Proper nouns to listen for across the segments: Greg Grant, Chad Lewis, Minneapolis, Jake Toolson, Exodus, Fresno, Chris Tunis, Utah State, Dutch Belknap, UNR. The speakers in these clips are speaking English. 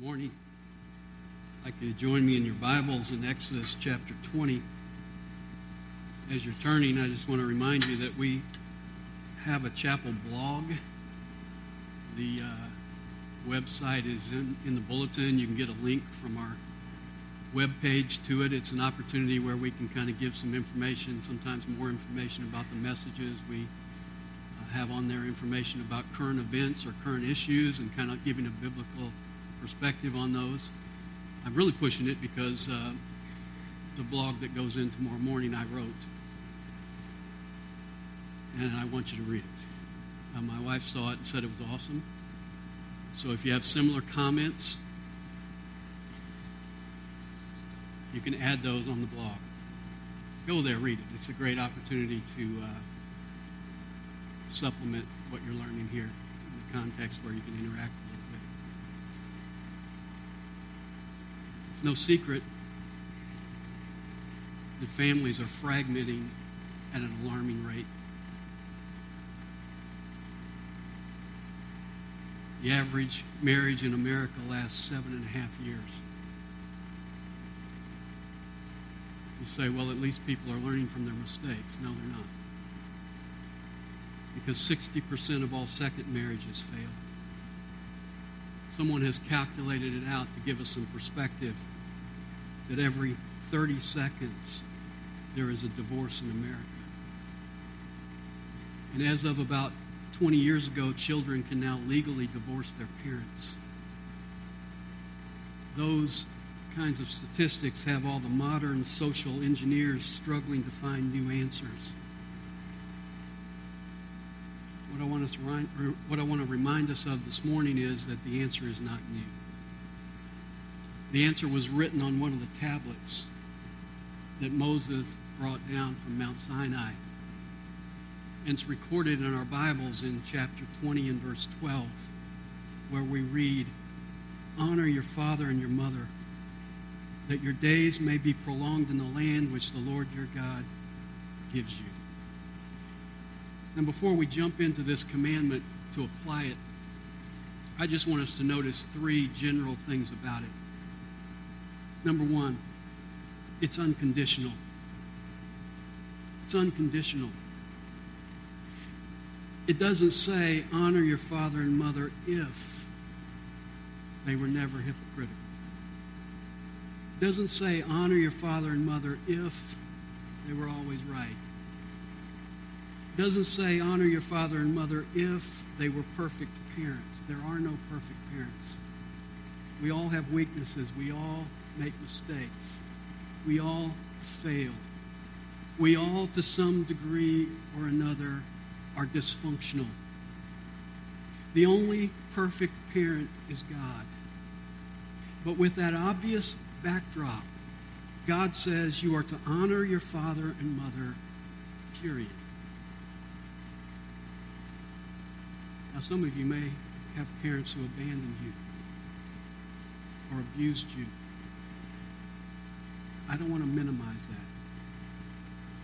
Good morning. I'd like you to join me in your Bibles in Exodus chapter 20. As you're turning, I just want to remind you that we have a chapel blog. The website is in the bulletin. You can get a link from our webpage to it. It's an opportunity where we can kind of give some information, sometimes more information about the messages. We have on there information about current events or current issues and kind of giving a biblical perspective on those. I'm really pushing it because the blog that goes in tomorrow morning I wrote, and I want you to read it. My wife saw it and said it was awesome. So if you have similar comments, you can add those on the blog. Go there, read it. It's a great opportunity to supplement what you're learning here in the context where you can interact with it. It's no secret that families are fragmenting at an alarming rate. The average marriage in America lasts 7.5 years. You say, well, at least people are learning from their mistakes. No, they're not. Because 60% of all second marriages fail. Someone has calculated it out to give us some perspective that every 30 seconds there is a divorce in America. And as of about 20 years ago, children can now legally divorce their parents. Those kinds of statistics have all the modern social engineers struggling to find new answers. What I want to remind us of this morning is that the answer is not new. The answer was written on one of the tablets that Moses brought down from Mount Sinai. And it's recorded in our Bibles in chapter 20 and verse 12, where we read, "Honor your father and your mother, that your days may be prolonged in the land which the Lord your God gives you." And before we jump into this commandment to apply it, I just want us to notice three general things about it. Number one, it's unconditional. It's unconditional. It doesn't say, honor your father and mother if they were never hypocritical. It doesn't say, honor your father and mother if they were always right. Doesn't say honor your father and mother if they were perfect parents. There are no perfect parents. We all have weaknesses. We all make mistakes. We all fail. We all, to some degree or another, are dysfunctional. The only perfect parent is God. But with that obvious backdrop, God says you are to honor your father and mother, period. Now, some of you may have parents who abandoned you or abused you. I don't want to minimize that.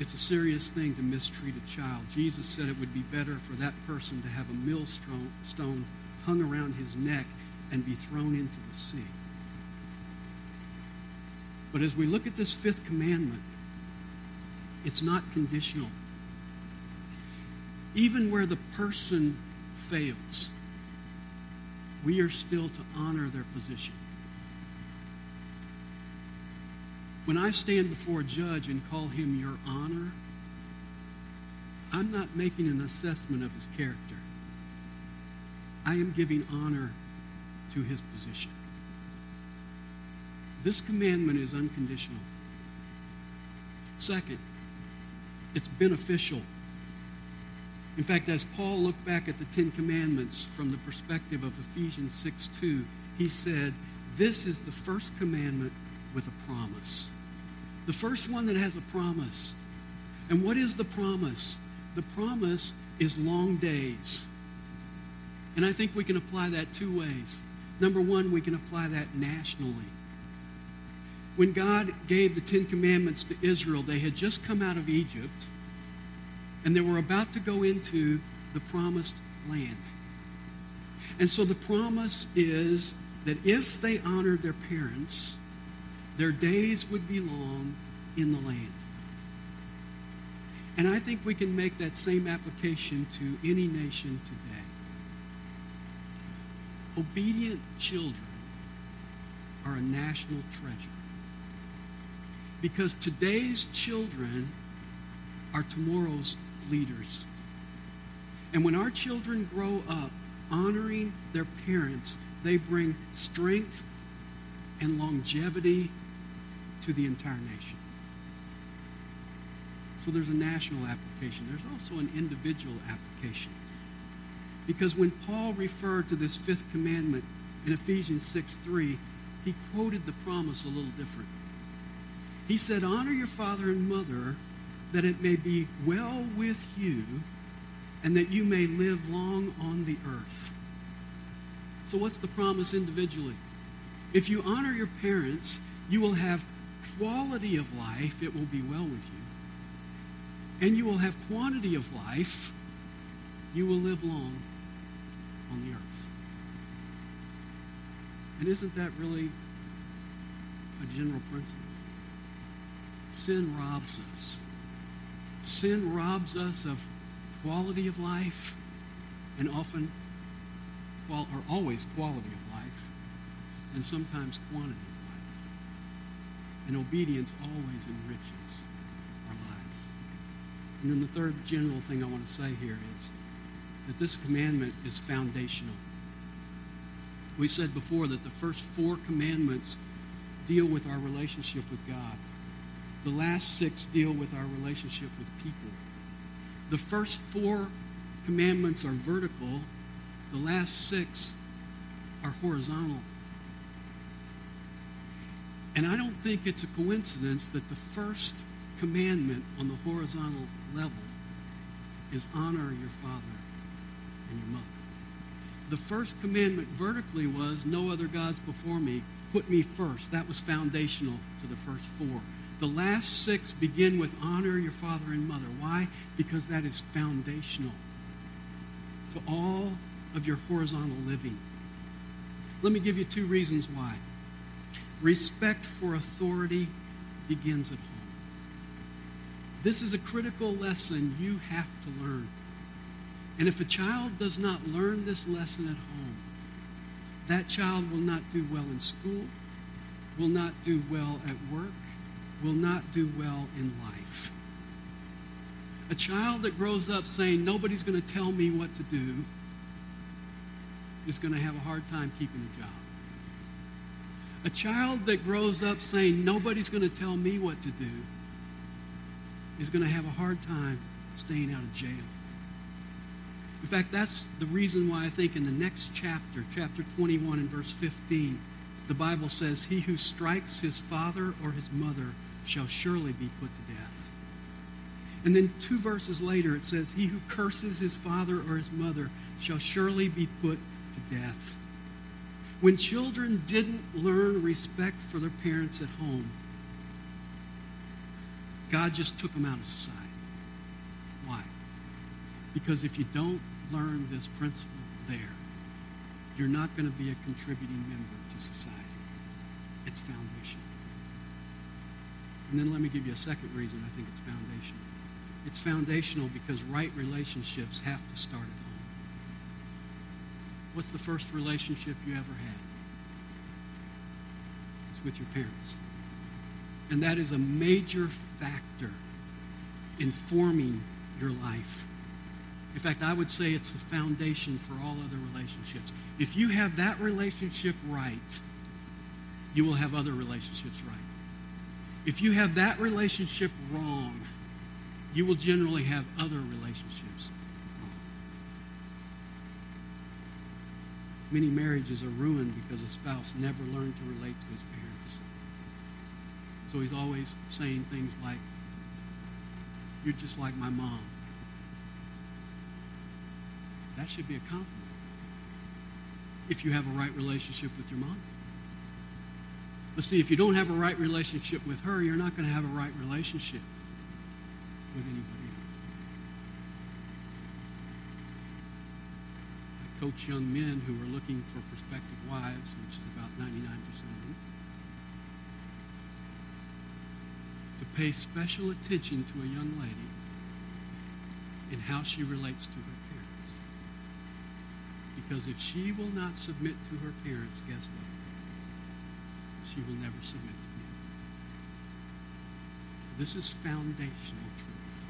It's a serious thing to mistreat a child. Jesus said it would be better for that person to have a millstone hung around his neck and be thrown into the sea. But as we look at this fifth commandment, it's not conditional. Even where the person fails, we are still to honor their position. When I stand before a judge and call him your honor, I'm not making an assessment of his character. I am giving honor to his position. This commandment is unconditional. Second, it's beneficial. In fact, as Paul looked back at the Ten Commandments from the perspective of Ephesians 6:2, he said, this is the first commandment with a promise. The first one that has a promise. And what is the promise? The promise is long days. And I think we can apply that two ways. Number one, we can apply that nationally. When God gave the Ten Commandments to Israel, they had just come out of Egypt, and they were about to go into the promised land. And so the promise is that if they honored their parents, their days would be long in the land. And I think we can make that same application to any nation today. Obedient children are a national treasure, because today's children are tomorrow's leaders. And when our children grow up honoring their parents, they bring strength and longevity to the entire nation. So there's a national application. There's also an individual application. Because when Paul referred to this fifth commandment in Ephesians 6:3, he quoted the promise a little different. He said, "Honor your father and mother, that it may be well with you, and that you may live long on the earth." So what's the promise individually? If you honor your parents, you will have quality of life, it will be well with you. And you will have quantity of life, you will live long on the earth. And isn't that really a general principle? Sin robs us. Sin robs us of quality of life, and often, well, or always quality of life, and sometimes quantity of life. And obedience always enriches our lives. And then the third general thing I want to say here is that this commandment is foundational. We said before that the first four commandments deal with our relationship with God. The last six deal with our relationship with people. The first four commandments are vertical. The last six are horizontal. And I don't think it's a coincidence that the first commandment on the horizontal level is honor your father and your mother. The first commandment vertically was no other gods before me, put me first. That was foundational to the first four. The last six begin with honor your father and mother. Why? Because that is foundational to all of your horizontal living. Let me give you two reasons why. Respect for authority begins at home. This is a critical lesson you have to learn. And if a child does not learn this lesson at home, that child will not do well in school, will not do well at work, will not do well in life. A child that grows up saying, nobody's going to tell me what to do, is going to have a hard time keeping a job. A child that grows up saying, nobody's going to tell me what to do, is going to have a hard time staying out of jail. In fact, that's the reason why I think in the next chapter, chapter 21 and verse 15, the Bible says, he who strikes his father or his mother shall surely be put to death. And then two verses later it says, he who curses his father or his mother shall surely be put to death. When children didn't learn respect for their parents at home, God just took them out of society. Why? Because if you don't learn this principle there, you're not going to be a contributing member to society. It's foundational. And then let me give you a second reason I think it's foundational. It's foundational because right relationships have to start at home. What's the first relationship you ever had? It's with your parents. And that is a major factor in forming your life. In fact, I would say it's the foundation for all other relationships. If you have that relationship right, you will have other relationships right. If you have that relationship wrong, you will generally have other relationships wrong. Many marriages are ruined because a spouse never learned to relate to his parents. So he's always saying things like, you're just like my mom. That should be a compliment if you have a right relationship with your mom. But see, if you don't have a right relationship with her, you're not going to have a right relationship with anybody else. I coach young men who are looking for prospective wives, which is about 99% of them, to pay special attention to a young lady and how she relates to her parents. Because if she will not submit to her parents, guess what? She will never submit to them. This is foundational truth.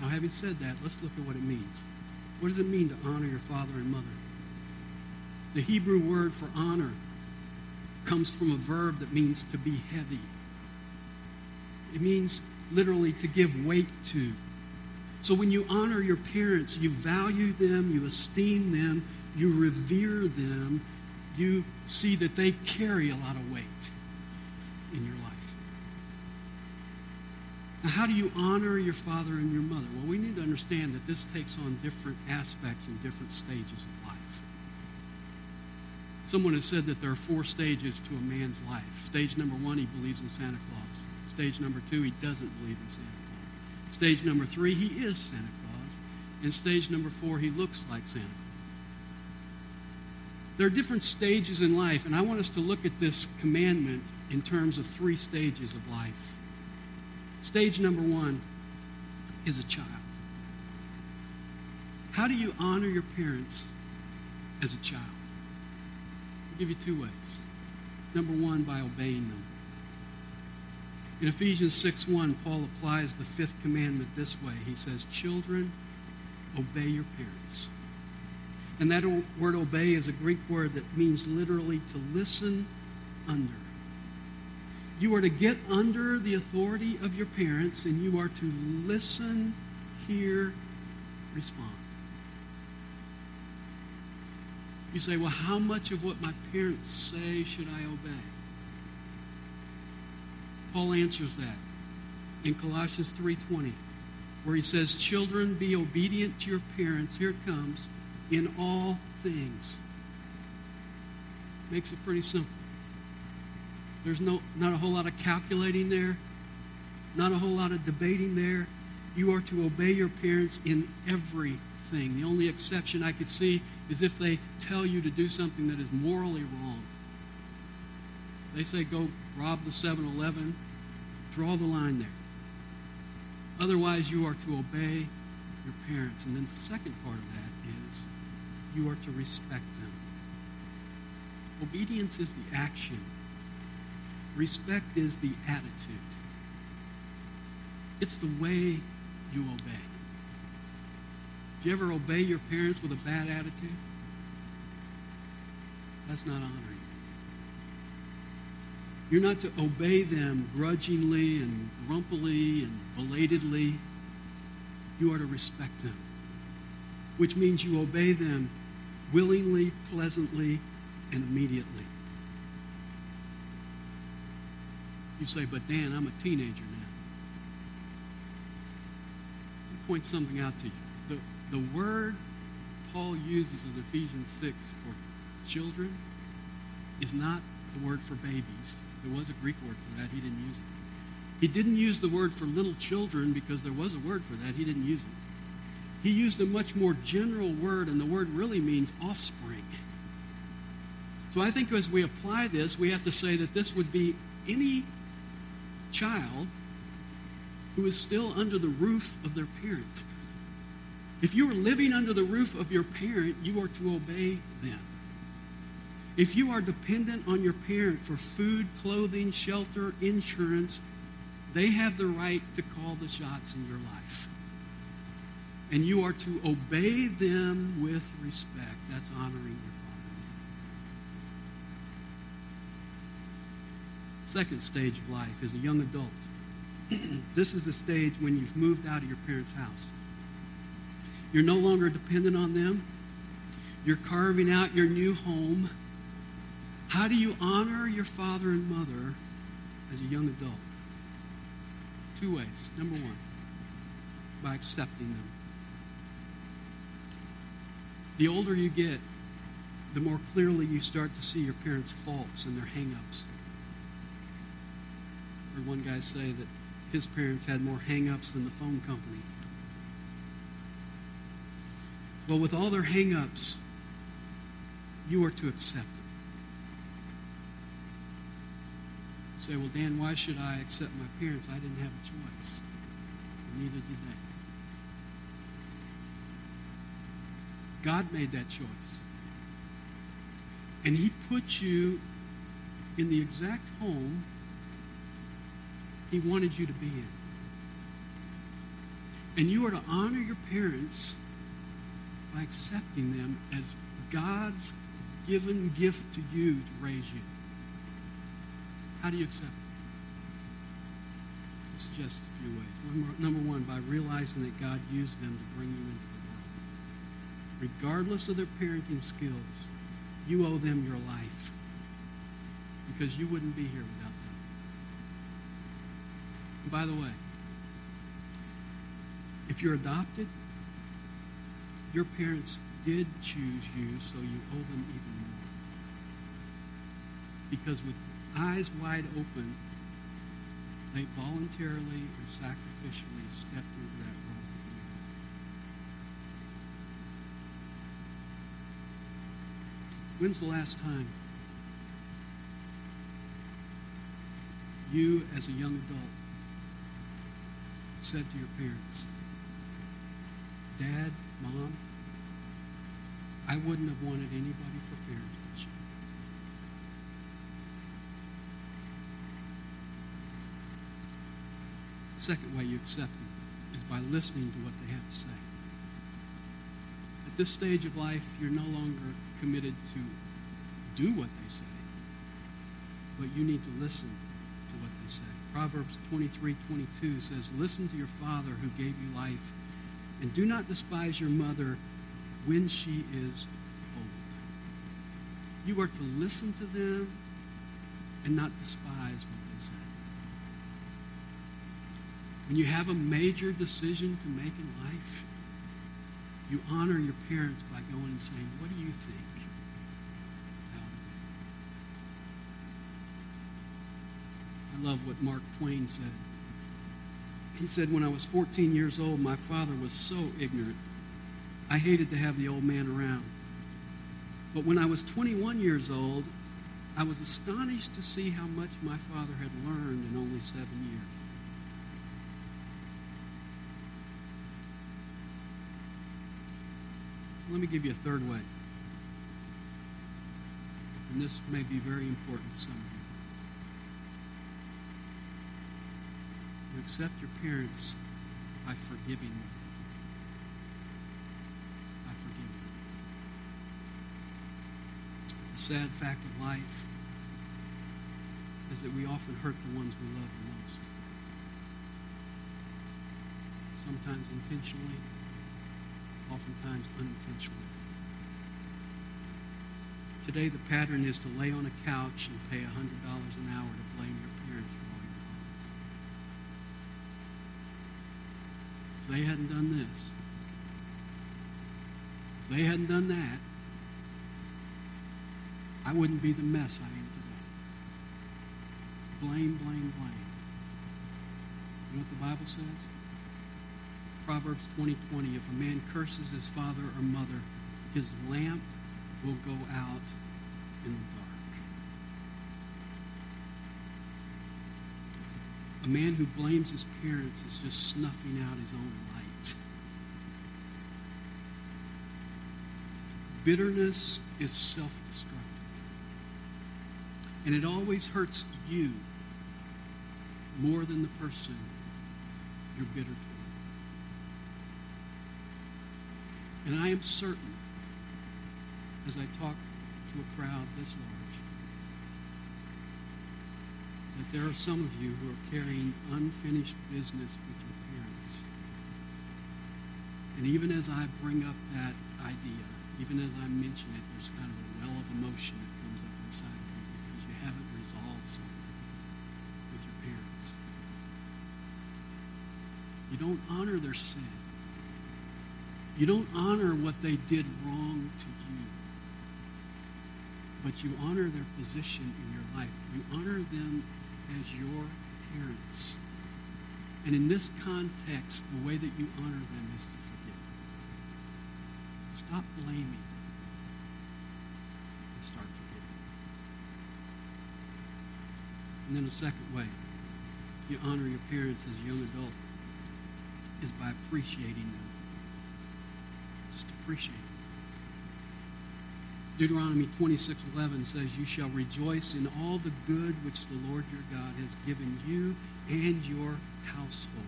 Now, having said that, let's look at what it means. What does it mean to honor your father and mother? The Hebrew word for honor comes from a verb that means to be heavy. It means literally to give weight to. So when you honor your parents, you value them, you esteem them, you revere them, you see that they carry a lot of weight in your life. Now, how do you honor your father and your mother? Well, we need to understand that this takes on different aspects and different stages of life. Someone has said that there are four stages to a man's life. Stage number one, he believes in Santa Claus. Stage number two, he doesn't believe in Santa Claus. Stage number three, he is Santa Claus. And stage number four, he looks like Santa Claus. There are different stages in life, and I want us to look at this commandment in terms of three stages of life. Stage number one is a child. How do you honor your parents as a child? I'll give you two ways. Number one, by obeying them. In Ephesians 6:1, Paul applies the fifth commandment this way. He says, "Children, obey your parents." And that word obey is a Greek word that means literally to listen under. You are to get under the authority of your parents, and you are to listen, hear, respond. You say, well, how much of what my parents say should I obey? Paul answers that in Colossians 3:20, where he says, "Children, be obedient to your parents," here it comes, "in all things." Makes it pretty simple. There's not a whole lot of calculating there, not a whole lot of debating there. You are to obey your parents in everything. The only exception I could see is if they tell you to do something that is morally wrong. They say go rob the 7-Eleven, draw the line there. Otherwise, you are to obey your parents. And then the second part of that is you are to respect them. Obedience is the action. Respect is the attitude. It's the way you obey. Do you ever obey your parents with a bad attitude? That's not honoring them. You're not to obey them grudgingly and grumpily and belatedly. You are to respect them, which means you obey them willingly, pleasantly, and immediately. You say, but Dan, I'm a teenager now. Let me point something out to you. The word Paul uses in Ephesians 6 for children is not the word for babies. There was a Greek word for that. He didn't use it. He didn't use the word for little children because there was a word for that. He didn't use it. He used a much more general word, and the word really means offspring. So I think as we apply this, we have to say that this would be any child who is still under the roof of their parent. If you are living under the roof of your parent, you are to obey them. If you are dependent on your parent for food, clothing, shelter, insurance, they have the right to call the shots in your life. And you are to obey them with respect. That's honoring your father. Second stage of life is a young adult. This is the stage when you've moved out of your parents' house. You're no longer dependent on them. You're carving out your new home. How do you honor your father and mother as a young adult? Two ways. Number one, by accepting them. The older you get, the more clearly you start to see your parents' faults and their hang-ups. One guy say that his parents had more hang-ups than the phone company. Well, with all their hang-ups, you are to accept them. You say, well, Dan, why should I accept my parents? I didn't have a choice. And neither did they. God made that choice. And he put you in the exact home he wanted you to be in. And you are to honor your parents by accepting them as God's given gift to you to raise you. How do you accept it? It's just a few ways. Number one, by realizing that God used them to bring you into the world. Regardless of their parenting skills, you owe them your life, because you wouldn't be here without them. And by the way, if you're adopted, your parents did choose you, so you owe them even more. Because with eyes wide open, they voluntarily and sacrificially stepped into that role. When's the last time you, as a young adult, said to your parents, Dad, Mom, I wouldn't have wanted anybody for parents but you? Second way you accept them is by listening to what they have to say. At this stage of life, you're no longer committed to do what they say, but you need to listen to what they say. Proverbs 23:22 says, listen to your father who gave you life, and do not despise your mother when she is old. You are to listen to them and not despise what they say. When you have a major decision to make in life, you honor your parents by going and saying, what do you think? I love what Mark Twain said. He said, when I was 14 years old, my father was so ignorant. I hated to have the old man around. But when I was 21 years old, I was astonished to see how much my father had learned in only 7 years. Let me give you a third way. And this may be very important to some of you. You accept your parents by forgiving them. By forgiving them. The sad fact of life is that we often hurt the ones we love the most. Sometimes intentionally, oftentimes unintentionally. Today the pattern is to lay on a couch and pay $100 an hour to blame your parents for. If they hadn't done this, if they hadn't done that, I wouldn't be the mess I am today. Blame, blame, blame. You know what the Bible says? Proverbs 20:20, if a man curses his father or mother, his lamp will go out in the dark. A man who blames his parents is just snuffing out his own light. Bitterness is self-destructive. And it always hurts you more than the person you're bitter to. And I am certain, as I talk to a crowd this large, that there are some of you who are carrying unfinished business with your parents. And even as I bring up that idea, even as I mention it, there's kind of a well of emotion that comes up inside of you because you haven't resolved something with your parents. You don't honor their sin. You don't honor what they did wrong to you, but you honor their position in your life. You honor them as your parents. And in this context, the way that you honor them is to forgive them. Stop blaming and start forgiving. And then a second way you honor your parents as a young adult is by appreciating them. Just appreciate them. Deuteronomy 26:11 says, "You shall rejoice in all the good which the Lord your God has given you and your household."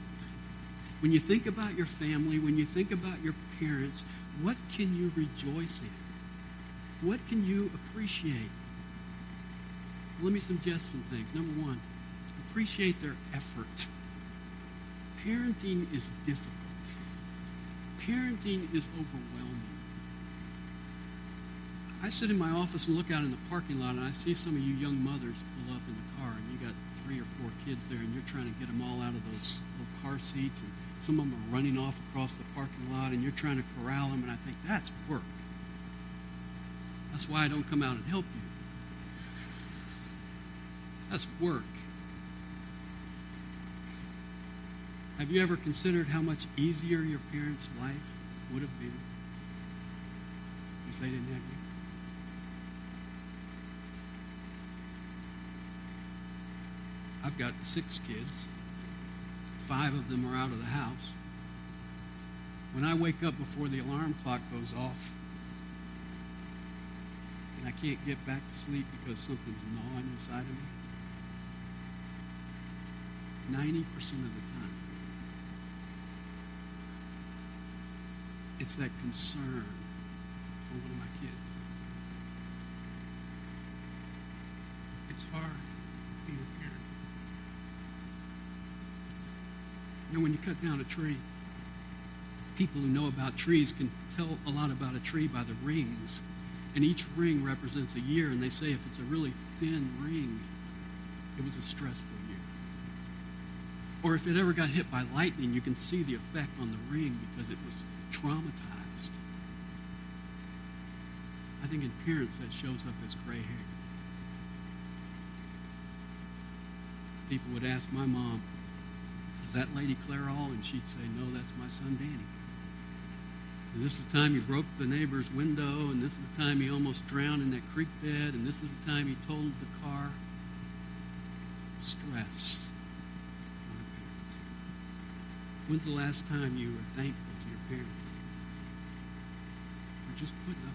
When you think about your family, when you think about your parents, what can you rejoice in? What can you appreciate? Let me suggest some things. Number one, appreciate their effort. Parenting is difficult. Parenting is overwhelming. I sit in my office and look out in the parking lot, and I see some of you young mothers pull up in the car, and you got 3 or 4 kids there, and you're trying to get them all out of those little car seats, and some of them are running off across the parking lot, and you're trying to corral them, and I think, that's work. That's why I don't come out and help you. That's work. Have you ever considered how much easier your parents' life would have been if they didn't have you? I've got 6 kids. 5 of them are out of the house. When I wake up before the alarm clock goes off and I can't get back to sleep because something's gnawing inside of me, 90% of the time, it's that concern for one of my kids. It's hard being a parent. You know, when you cut down a tree, people who know about trees can tell a lot about a tree by the rings. And each ring represents a year, and they say if it's a really thin ring, it was a stressful year. Or if it ever got hit by lightning, you can see the effect on the ring because it was traumatized. I think in parents that shows up as gray hair. People would ask my mom, "That lady Clairol?" And she'd say, "No, that's my son Danny. And this is the time he broke the neighbor's window, and this is the time he almost drowned in that creek bed, and this is the time he totaled the car." Stress on our parents. When's the last time you were thankful to your parents for just putting up with you?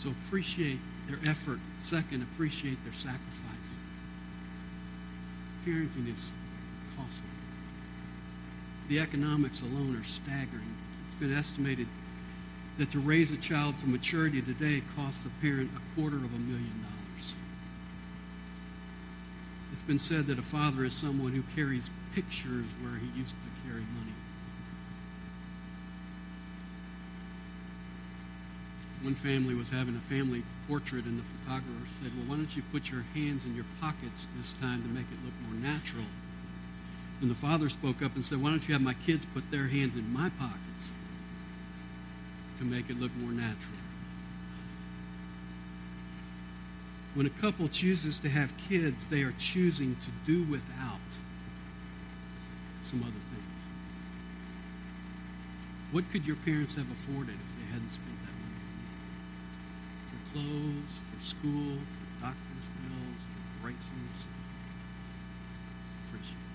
So appreciate their effort. Second, appreciate their sacrifice. Parenting is costly. The economics alone are staggering. It's been estimated that to raise a child to maturity today costs a parent $250,000. It's been said that a father is someone who carries pictures where he used to carry money. One family was having a family portrait, and the photographer said, "Well, why don't you put your hands in your pockets this time to make it look more natural?" And the father spoke up and said, "Why don't you have my kids put their hands in my pockets to make it look more natural?" When a couple chooses to have kids, they are choosing to do without some other things. What could your parents have afforded if they hadn't spent that? Clothes, for school, for doctor's bills, for braces. Appreciate it.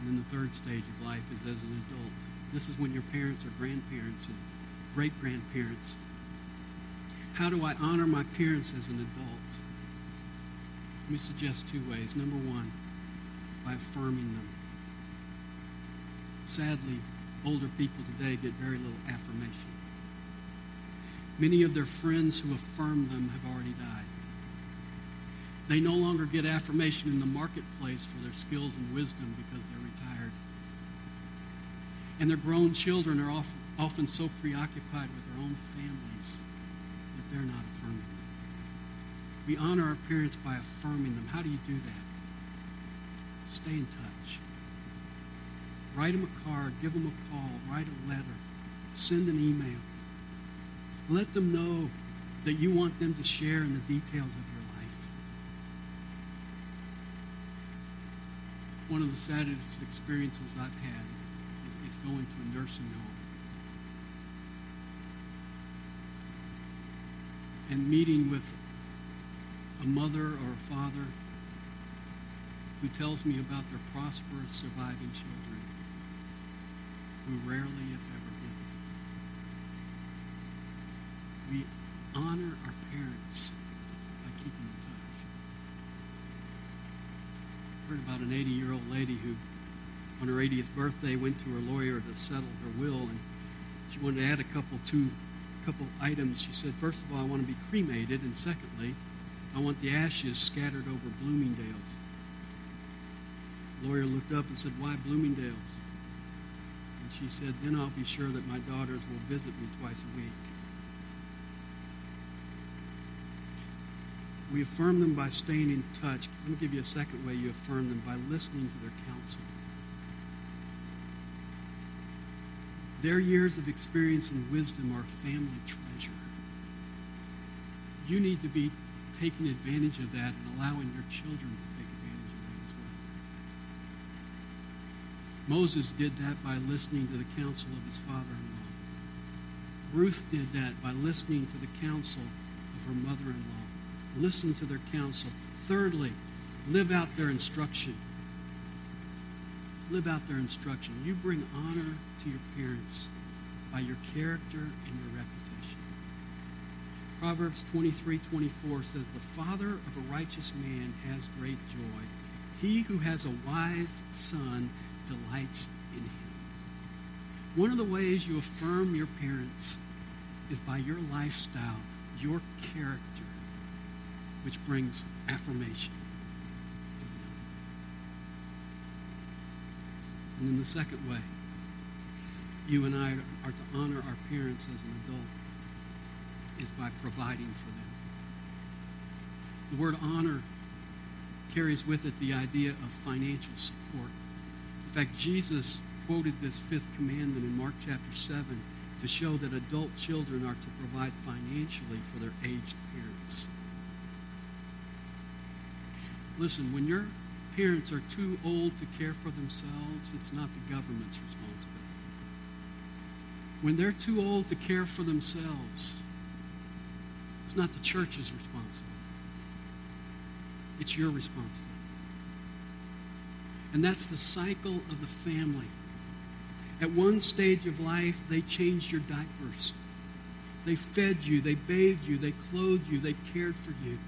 And then the third stage of life is as an adult. This is when your parents or grandparents and great-grandparents. How do I honor my parents as an adult? Let me suggest 2 ways. Number one, by affirming them. Sadly, older people today get very little affirmation. Many of their friends who affirm them have already died. They no longer get affirmation in the marketplace for their skills and wisdom because they're retired. And their grown children are often so preoccupied with their own families that they're not affirming them. We honor our parents by affirming them. How do you do that? Stay in touch. Write them a card, give them a call, write a letter, send an email. Let them know that you want them to share in the details of your life. one of the saddest experiences I've had is going to a nursing home and meeting with a mother or a father who tells me about their prosperous, surviving children who rarely, if ever, visit. We honor our parents by keeping in touch. I heard about an 80-year-old lady who, on her 80th birthday, went to her lawyer to settle her will, and she wanted to add a couple items. She said, first of all, I want to be cremated, and secondly, I want the ashes scattered over Bloomingdale's. The lawyer looked up and said, why Bloomingdale's? And she said, then I'll be sure that my daughters will visit me twice a week. We affirm them by staying in touch. Let me give you a second way you affirm them, by listening to their counsel. Their years of experience and wisdom are a family treasure. You need to be taking advantage of that and allowing your children to take advantage of that as well. Moses did that by listening to the counsel of his father-in-law. Ruth did that by listening to the counsel of her mother-in-law. Listen to their counsel. Thirdly, live out their instruction. Live out their instruction. You bring honor to your parents by your character and your reputation. Proverbs 23:24 says, the father of a righteous man has great joy. He who has a wise son delights in him. One of the ways you affirm your parents is by your lifestyle, your character, which brings affirmation to them. And then the second way you and I are to honor our parents as an adult is by providing for them. The word honor carries with it the idea of financial support. In fact, Jesus quoted this fifth commandment in Mark chapter 7 to show that adult children are to provide financially for their aged parents. Listen, when your parents are too old to care for themselves, it's not the government's responsibility. When they're too old to care for themselves, it's not the church's responsibility. It's your responsibility. And that's the cycle of the family. At one stage of life, they changed your diapers. They fed you, they bathed you, they clothed you, they cared for you.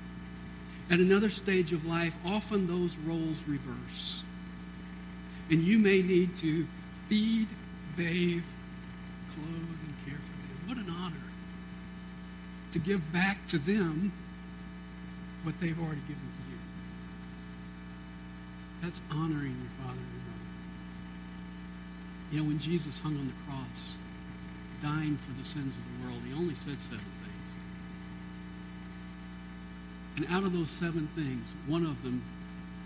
At another stage of life, often those roles reverse. And you may need to feed, bathe, clothe, and care for them. What an honor to give back to them what they've already given to you. That's honoring your father and mother. You know, when Jesus hung on the cross, dying for the sins of the world, he only said 7 things. And out of those 7 things, one of them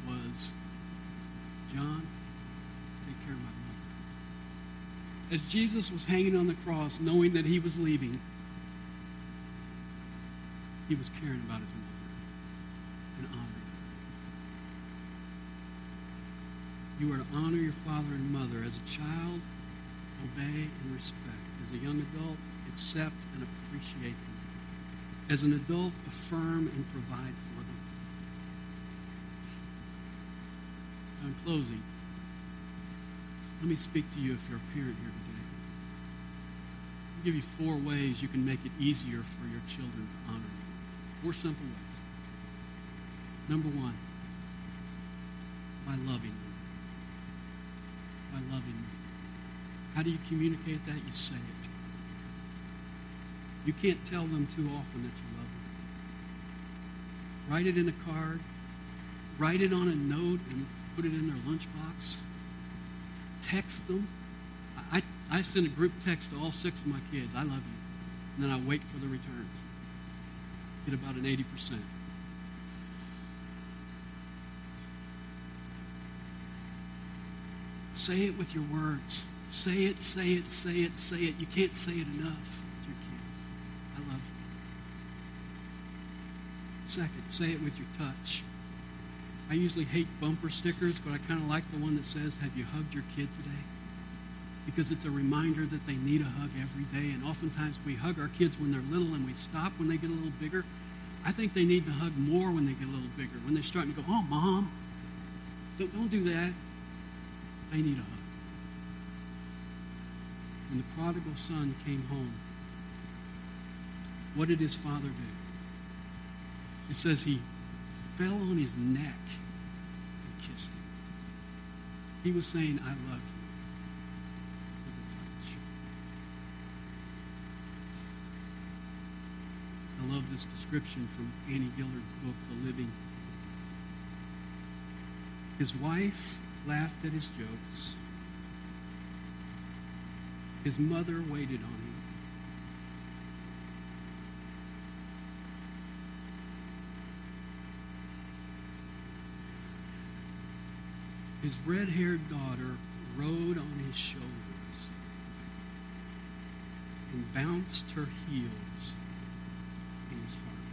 was, John, take care of my mother. As Jesus was hanging on the cross, knowing that he was leaving, he was caring about his mother and honoring her. You are to honor your father and mother. As a child, obey and respect. As a young adult, accept and appreciate them. As an adult, affirm and provide for them. Now, in closing, let me speak to you if you're a parent here today. I'll give you 4 ways you can make it easier for your children to honor you. 4 simple ways. Number 1, by loving them. By loving them. How do you communicate that? You say it. You can't tell them too often that you love them. Write it in a card. Write it on a note and put it in their lunchbox. Text them. I send a group text to all 6 of my kids. I love you. And then I wait for the returns. Get about an 80%. Say it with your words. Say it, say it, say it, say it. You can't say it enough. Second, say it with your touch. I usually hate bumper stickers, but I kind of like the one that says, "Have you hugged your kid today?" Because it's a reminder that they need a hug every day. And oftentimes we hug our kids when they're little and we stop when they get a little bigger. I think they need to hug more when they get a little bigger. When they're starting to go, "Oh, Mom, don't do that." They need a hug. When the prodigal son came home, what did his father do? It says he fell on his neck and kissed him. He was saying, "I love you," with a touch. I love this description from Annie Gillard's book, The Living. His wife laughed at his jokes. His mother waited on him. His red-haired daughter rode on his shoulders and bounced her heels in his heart.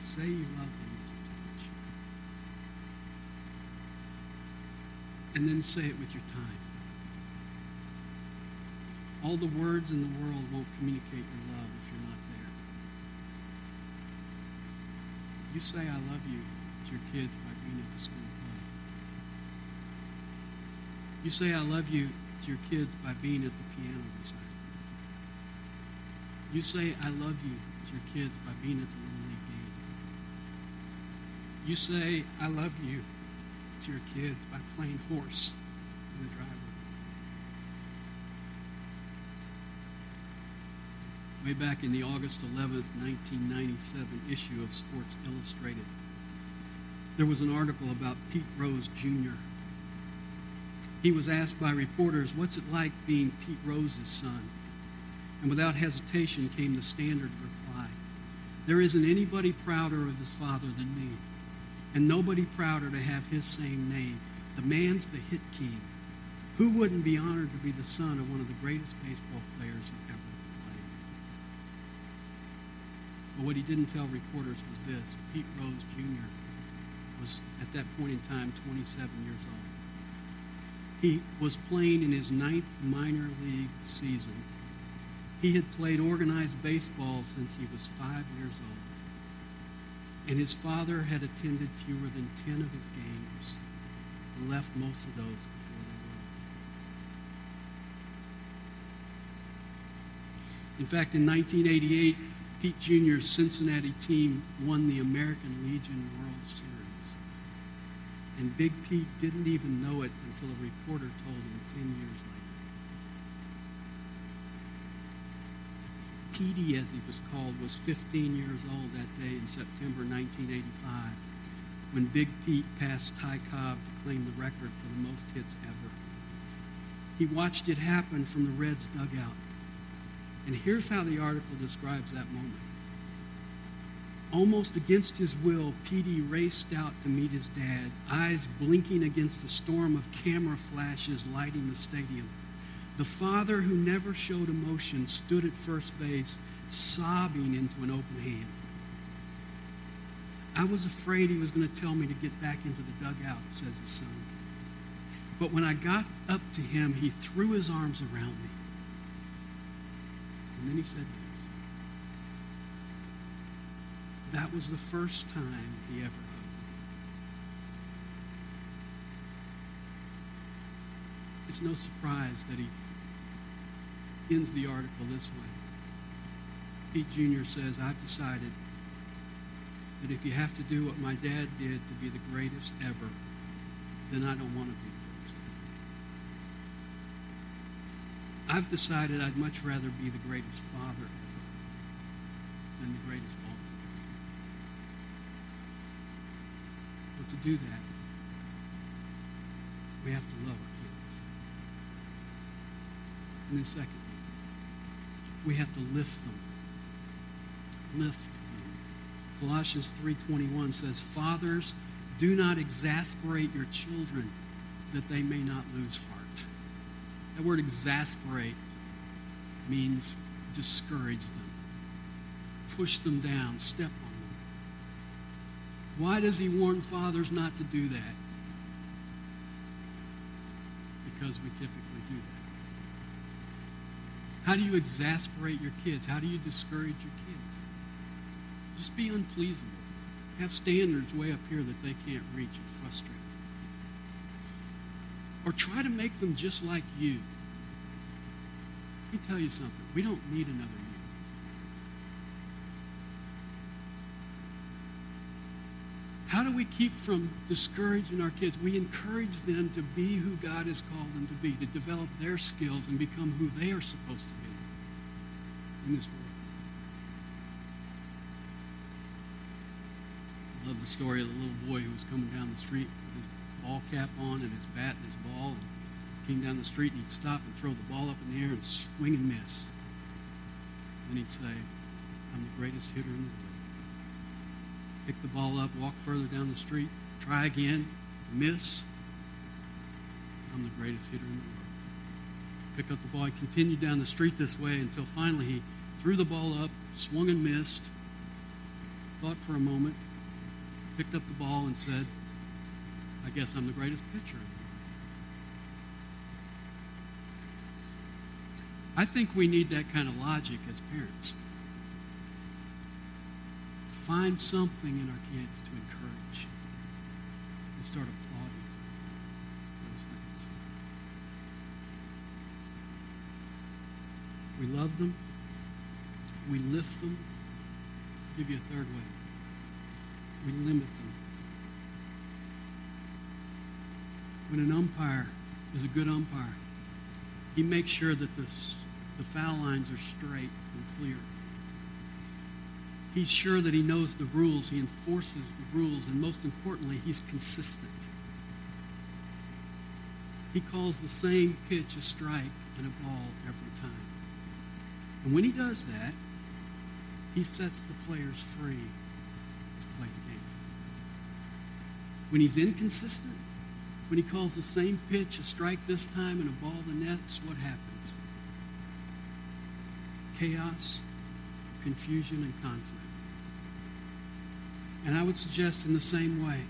Say you love him through touch. And then say it with your time. All the words in the world won't communicate your love if you're not there. You say, "I love you," to your kids by being at the school club. You say, "I love you," to your kids by being at the piano recital. You say, "I love you," to your kids by being at the Little League game. You say, "I love you," to your kids by playing horse in the driveway. Way back in the August 11th, 1997 issue of Sports Illustrated, there was an article about Pete Rose Jr. He was asked by reporters, "What's it like being Pete Rose's son?" And without hesitation came the standard reply: "There isn't anybody prouder of his father than me, and nobody prouder to have his same name. The man's the hit king. Who wouldn't be honored to be the son of one of the greatest baseball players ever?" But what he didn't tell reporters was this: Pete Rose Jr. was, at that point in time, 27 years old. He was playing in his 9th minor league season. He had played organized baseball since he was 5 years old. And his father had attended fewer than 10 of his games and left most of those before they were. In fact, in 1988, Pete Jr.'s Cincinnati team won the American Legion World Series. And Big Pete didn't even know it until a reporter told him 10 years later. Petey, as he was called, was 15 years old that day in September 1985 when Big Pete passed Ty Cobb to claim the record for the most hits ever. He watched it happen from the Reds' dugout. And here's how the article describes that moment. Almost against his will, Petey raced out to meet his dad, eyes blinking against the storm of camera flashes lighting the stadium. The father, who never showed emotion, stood at first base, sobbing into an open hand. "I was afraid he was going to tell me to get back into the dugout," says his son. "But when I got up to him, he threw his arms around me. And then he said this. That was the first time he ever hugged me." It's no surprise that he ends the article this way. Pete Jr. says, "I've decided that if you have to do what my dad did to be the greatest ever, then I don't want to be. I've decided I'd much rather be the greatest father ever than the greatest ball player." But to do that, we have to love our kids. And then secondly, we have to lift them. Lift them. Colossians 3:21 says, "Fathers, do not exasperate your children that they may not lose heart." That word exasperate means discourage them. push them down, step on them. Why does he warn fathers not to do that? Because we typically do that. How do you exasperate your kids? How do you discourage your kids? Just be unpleasable. Have standards way up here that they can't reach and frustrate them. Or try to make them just like you. Let me tell you something. We don't need another you. How do we keep from discouraging our kids? We encourage them to be who God has called them to be, to develop their skills and become who they are supposed to be in this world. I love the story of the little boy who was coming down the street with his ball cap on and his bat and his ball, and came down the street and he'd stop and throw the ball up in the air and swing and miss. Then he'd say, "I'm the greatest hitter in the world." Pick the ball up, walk further down the street, try again, miss. "I'm the greatest hitter in the world." Pick up the ball, he continued down the street this way until finally he threw the ball up, swung and missed, thought for a moment, picked up the ball and said, "I guess I'm the greatest pitcher." I think we need that kind of logic as parents. Find something in our kids to encourage and start applauding those things. We love them. We lift them. I'll give you a third way. We limit them. When an umpire is a good umpire, he makes sure that the foul lines are straight and clear. He's sure that he knows the rules. He enforces the rules. And most importantly, he's consistent. He calls the same pitch a strike and a ball every time. And when he does that, he sets the players free to play the game. When he's inconsistent, when he calls the same pitch a strike this time and a ball the next, what happens? Chaos, confusion, and conflict. And I would suggest in the same way,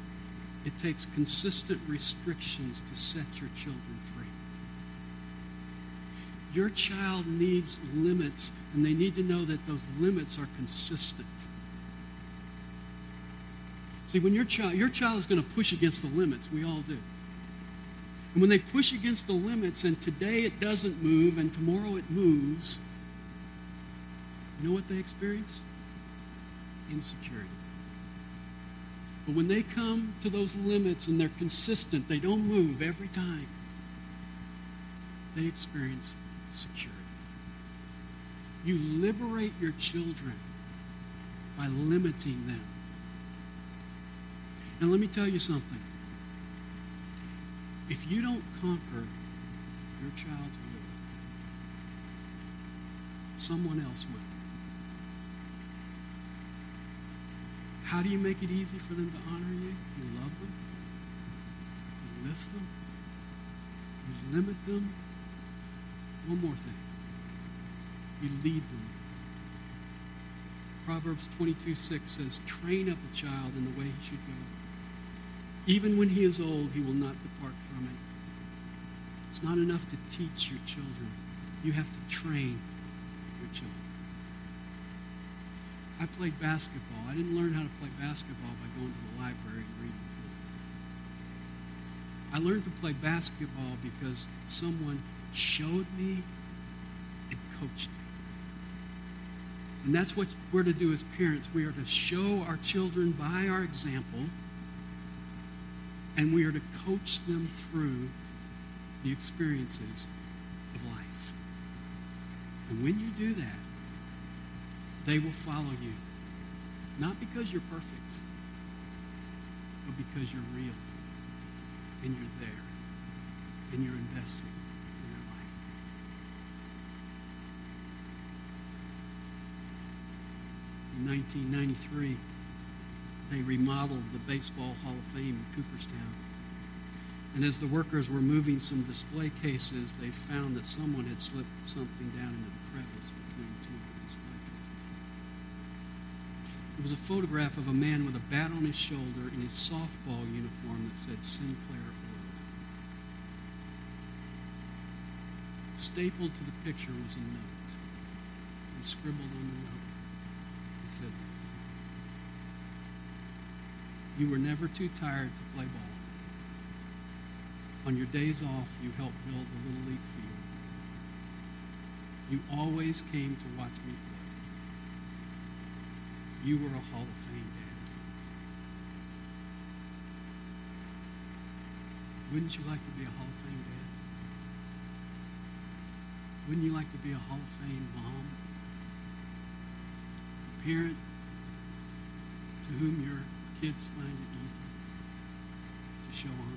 it takes consistent restrictions to set your children free. Your child needs limits, and they need to know that those limits are consistent. See, when your child is going to push against the limits, we all do. And when they push against the limits and today it doesn't move and tomorrow it moves, you know what they experience? Insecurity. But when they come to those limits and they're consistent, they don't move every time, they experience security. You liberate your children by limiting them. And let me tell you something. If you don't conquer your child's will, someone else will. How do you make it easy for them to honor you? You love them. You lift them. You limit them. One more thing. You lead them. Proverbs 22:6 says, "Train up a child in the way he should go. Even when he is old, he will not depart from it." It's not enough to teach your children. You have to train your children. I played basketball. I didn't learn how to play basketball by going to the library and reading a book. I learned to play basketball because someone showed me and coached me. And that's what we're to do as parents. We are to show our children by our example, and we are to coach them through the experiences of life. And when you do that, they will follow you. Not because you're perfect, but because you're real, and you're there, and you're invested in their life. In 1993, they remodeled the Baseball Hall of Fame in Cooperstown. And as the workers were moving some display cases, they found that someone had slipped something down into the crevice between two of the display cases. It was a photograph of a man with a bat on his shoulder in his softball uniform that said Sinclair Oil. Stapled to the picture was a note, and scribbled on the note, it said, "You were never too tired to play ball. On your days off, you helped build the Little League field. You always came to watch me play. You were a Hall of Fame dad. Wouldn't you like to be a Hall of Fame dad? Wouldn't you like to be a Hall of Fame mom? A parent to whom your kids find it easy to show honor?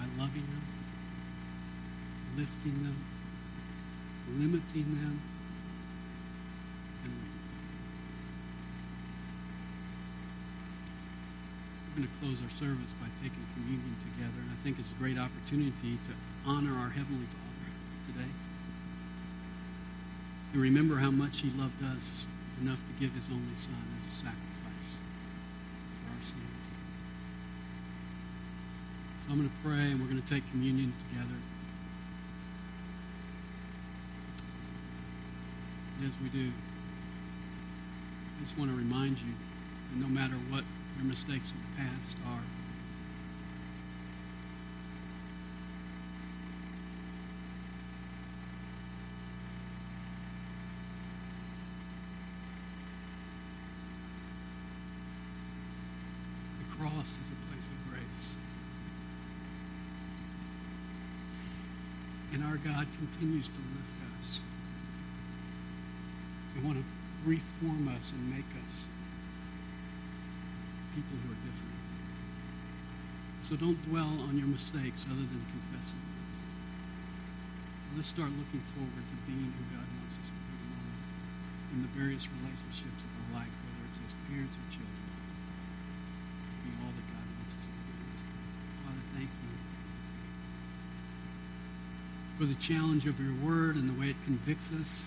By loving them, lifting them, limiting them, and leading them." We're going to close our service by taking communion together, and I think it's a great opportunity to honor our Heavenly Father today. And remember how much He loved us enough to give His only Son as a sacrifice for our sins. I'm going to pray, and we're going to take communion together. And as we do, I just want to remind you that no matter what your mistakes of the past are, the cross is a place of grace. And our God continues to lift us. He wants to reform us and make us people who are different. So don't dwell on your mistakes other than confessing them. Let's start looking forward to being who God wants us to be in the various relationships of our life, whether it's as parents or children, to be all that God wants us to be. Father, thank you for the challenge of your word and the way it convicts us.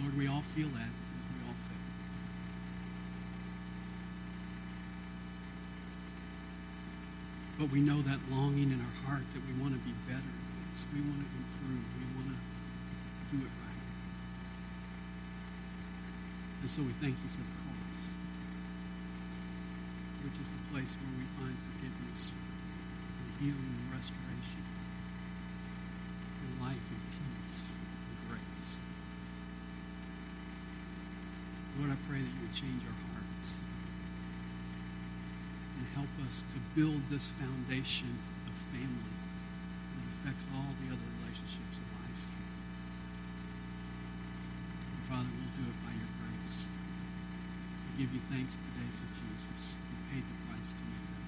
Lord, we all feel that. We all fail. But we know that longing in our heart that we want to be better at this. We want to improve. We want to do it right. And so we thank you for the cross, which is the place where we find forgiveness and healing and restoration, life and peace and grace. Lord, I pray that you would change our hearts and help us to build this foundation of family that affects all the other relationships of life. And Father, we'll do it by your grace. We give you thanks today for Jesus, who paid the price to make us.